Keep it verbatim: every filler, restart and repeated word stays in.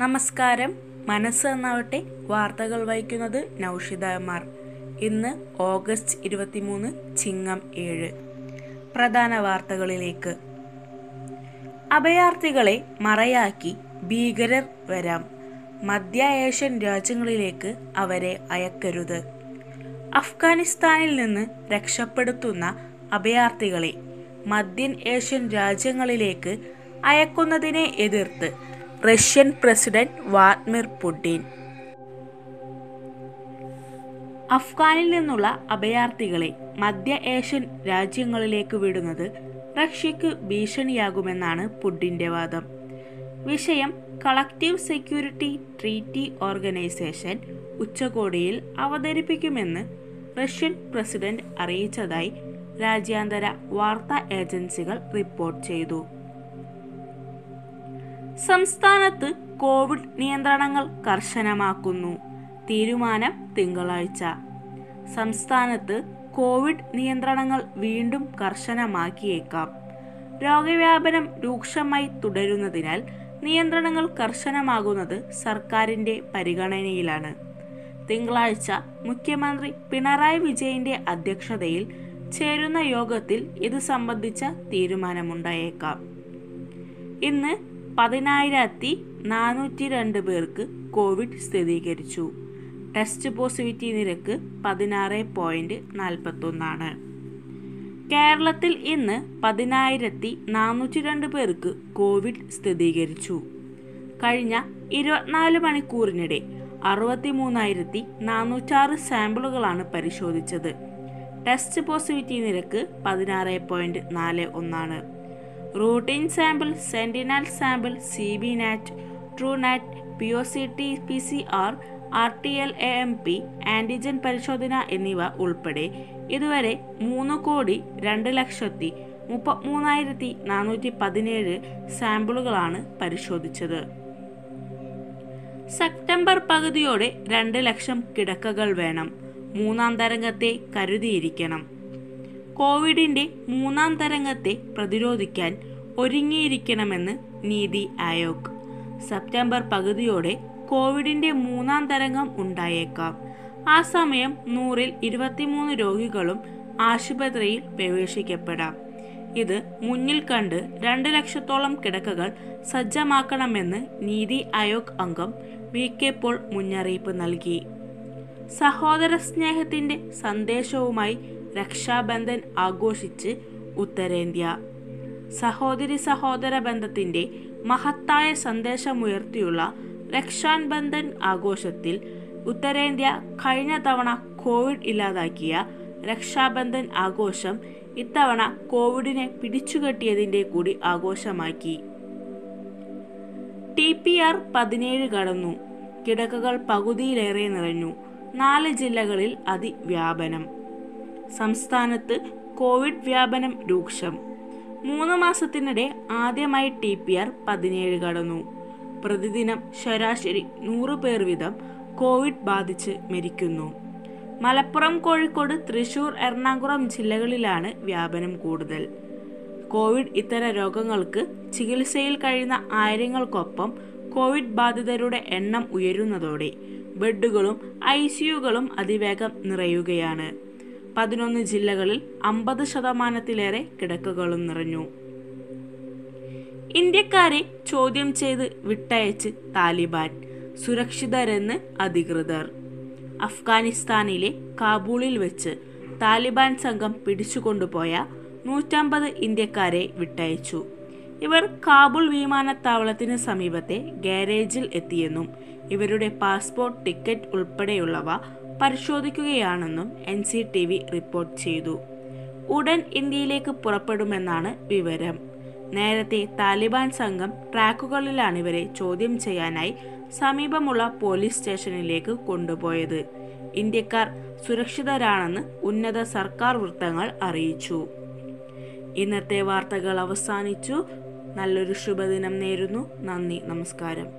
നമസ്കാരം. മനസ്സ് എന്നാവട്ടെ വാർത്തകൾ വായിക്കുന്നത് നൗഷിദമാർ. ഇന്ന് ഓഗസ്റ്റ് ഇരുപത്തിമൂന്ന്, ചിങ്ങം ഏഴ്. പ്രധാന വാർത്തകളിലേക്ക്. അഭയാർത്ഥികളെ മറയാക്കി ഭീകരർ വരാം, മധ്യ ഏഷ്യൻ രാജ്യങ്ങളിലേക്ക് അവരെ അയക്കരുത്. അഫ്ഗാനിസ്ഥാനിൽ നിന്ന് രക്ഷപ്പെടുത്തുന്ന അഭയാർത്ഥികളെ മധ്യൻ ഏഷ്യൻ രാജ്യങ്ങളിലേക്ക് അയക്കുന്നതിനെ എതിർത്ത് റഷ്യൻ പ്രസിഡന്റ് വ്ളാദിമിർ പുടിൻ. അഫ്ഗാനിൽ നിന്നുള്ള അഭയാർത്ഥികളെ മധ്യ ഏഷ്യൻ രാജ്യങ്ങളിലേക്ക് വിടുന്നത് റഷ്യക്ക് ഭീഷണിയാകുമെന്നാണ് പുടിൻ്റെ വാദം. വിഷയം കളക്റ്റീവ് സെക്യൂരിറ്റി ട്രീറ്റി ഓർഗനൈസേഷൻ ഉച്ചകോടിയിൽ അവതരിപ്പിക്കുമെന്ന് റഷ്യൻ പ്രസിഡന്റ് അറിയിച്ചതായി രാജ്യാന്തര വാർത്താ ഏജൻസികൾ റിപ്പോർട്ട് ചെയ്തു. സംസ്ഥാനത്ത് കോവിഡ് നിയന്ത്രണങ്ങൾ കർശനമാക്കുന്നു, തീരുമാനം തിങ്കളാഴ്ച. സംസ്ഥാനത്ത് കോവിഡ് നിയന്ത്രണങ്ങൾ വീണ്ടും കർശനമാക്കിയേക്കാം. രോഗവ്യാപനം രൂക്ഷമായി തുടരുന്നതിനാൽ നിയന്ത്രണങ്ങൾ കർശനമാകുന്നത് സർക്കാരിൻ്റെ പരിഗണനയിലാണ്. തിങ്കളാഴ്ച മുഖ്യമന്ത്രി പിണറായി വിജയൻ്റെ അധ്യക്ഷതയിൽ ചേരുന്ന യോഗത്തിൽ ഇത് സംബന്ധിച്ച തീരുമാനമുണ്ടായേക്കാം. ഇന്ന് പതിനായിരത്തി നാനൂറ്റി രണ്ട് പേർക്ക് കോവിഡ് സ്ഥിരീകരിച്ചു. ടെസ്റ്റ് പോസിറ്റിവിറ്റി നിരക്ക് പതിനാറ് പോയിന്റ് നാൽപ്പത്തൊന്നാണ്. കേരളത്തിൽ ഇന്ന് പതിനായിരത്തി നാനൂറ്റി രണ്ട് പേർക്ക് കോവിഡ് സ്ഥിരീകരിച്ചു. കഴിഞ്ഞ ഇരുപത്തിനാല് മണിക്കൂറിനിടെ അറുപത്തി മൂന്നായിരത്തി നാനൂറ്റാറ് സാമ്പിളുകളാണ് പരിശോധിച്ചത്. ടെസ്റ്റ് പോസിറ്റിവിറ്റി നിരക്ക് പതിനാറ് പോയിന്റ് നാല് ഒന്നാണ്. Routine sample, sentinel sample, C B നാറ്റ്, true നാറ്റ്, P O C T, P C R, R T L, A M P, antigen പരിശോധന എന്നിവ ഉൾപ്പെടെ ഇതുവരെ മൂന്ന് കോടി രണ്ട് ലക്ഷത്തി മുപ്പത്തി മൂന്നായിരത്തി നാനൂറ്റി പതിനേഴ് സാമ്പിളുകളാണ് പരിശോധിച്ചത്. സെപ്റ്റംബർ പകുതിയോടെ രണ്ട് ലക്ഷം കിടക്കകൾ വേണം. മൂന്നാം തരംഗത്തെ കരുതിയിരിക്കണം. കോവിഡിന്റെ മൂന്നാം തരംഗത്തെ പ്രതിരോധിക്കാൻ ഒരുങ്ങിയിരിക്കണമെന്ന് നീതി ആയോഗ്. സെപ്റ്റംബർ പകുതിയോടെ കോവിഡിന്റെ മൂന്നാം തരംഗം ഉണ്ടായേക്കാം. ആ സമയം നൂറിൽ ഇരുപത്തിമൂന്ന് രോഗികളും ആശുപത്രിയിൽ പ്രവേശിക്കപ്പെടാം. ഇത് മുന്നിൽ കണ്ട് രണ്ട് ലക്ഷത്തോളം കിടക്കകൾ സജ്ജമാക്കണമെന്ന് നീതി ആയോഗ് അംഗം വി കെ പോൾ മുന്നറിയിപ്പ് നൽകി. സഹോദര സ്നേഹത്തിന്റെ സന്ദേശവുമായി രക്ഷാബന്ധൻ ആഘോഷിച്ച് ഉത്തരേന്ത്യ. സഹോദരി സഹോദര ബന്ധത്തിൻ്റെ മഹത്തായ സന്ദേശമുയർത്തിയുള്ള രക്ഷാബന്ധൻ ആഘോഷത്തിൽ ഉത്തരേന്ത്യ കഴിഞ്ഞ തവണ കോവിഡ് ഇല്ലാതാക്കിയ രക്ഷാബന്ധൻ ആഘോഷം ഇത്തവണ കോവിഡിനെ പിടിച്ചുകെട്ടിയതിൻ്റെ കൂടി ആഘോഷമാക്കി. ടി പി ആർ പതിനേഴ് കടന്നു, കിടക്കകൾ പകുതിയിലേറെ നിറഞ്ഞു. നാല് ജില്ലകളിൽ അതിവ്യാപനം. സംസ്ഥാനത്ത് കോവിഡ് വ്യാപനം രൂക്ഷം. മൂന്ന് മാസത്തിനിടെ ആദ്യമായി ടി പി ആർ പതിനേഴ് കടന്നു. പ്രതിദിനം ശരാശരി നൂറ് പേർ വീതം കോവിഡ് ബാധിച്ച് മരിക്കുന്നു. മലപ്പുറം, കോഴിക്കോട്, തൃശൂർ, എറണാകുളം ജില്ലകളിലാണ് വ്യാപനം കൂടുതൽ. കോവിഡ് ഇതര രോഗങ്ങൾക്ക് ചികിത്സയിൽ കഴിയുന്ന ആയിരങ്ങൾക്കൊപ്പം കോവിഡ് ബാധിതരുടെ എണ്ണം ഉയരുന്നതോടെ ബെഡുകളും ഐ സിയുകളും അതിവേഗം നിറയുകയാണ്. പതിനൊന്ന് ജില്ലകളിൽ അമ്പത് ശതമാനത്തിലേറെ കിടക്കകളും നിറഞ്ഞു. ഇന്ത്യക്കാരെ ചോദ്യം ചെയ്ത് വിട്ടയച്ച് താലിബാൻ, സുരക്ഷിതരെന്ന് അധികൃതർ. അഫ്ഗാനിസ്ഥാനിലെ കാബൂളിൽ വെച്ച് താലിബാൻ സംഘം പിടിച്ചുകൊണ്ടുപോയ നൂറ്റമ്പത് ഇന്ത്യക്കാരെ വിട്ടയച്ചു. ഇവർ കാബൂൾ വിമാനത്താവളത്തിന് സമീപത്തെ ഗാരേജിൽ എത്തിയെന്നും ഇവരുടെ പാസ്പോർട്ട്, ടിക്കറ്റ് ഉൾപ്പെടെയുള്ളവ പരിശോധിക്കുകയാണെന്നും N C T V report ചെയ്തു. ഉടൻ ഇന്ത്യയിലേക്ക് പുറപ്പെടുമെന്നാണ് വിവരം. നേരത്തെ താലിബാൻ സംഘം ട്രാക്കുകളിലാണ് ഇവരെ ചോദ്യം ചെയ്യാനായി സമീപമുള്ള പോലീസ് സ്റ്റേഷനിലേക്ക് കൊണ്ടുപോയത്. ഇന്ത്യക്കാർ സുരക്ഷിതരാണെന്ന് ഉന്നത സർക്കാർ വൃത്തങ്ങൾ അറിയിച്ചു. ഇന്നത്തെ വാർത്തകൾ അവസാനിച്ചു. നല്ലൊരു ശുഭദിനം നേരുന്നു. നന്ദി, നമസ്കാരം.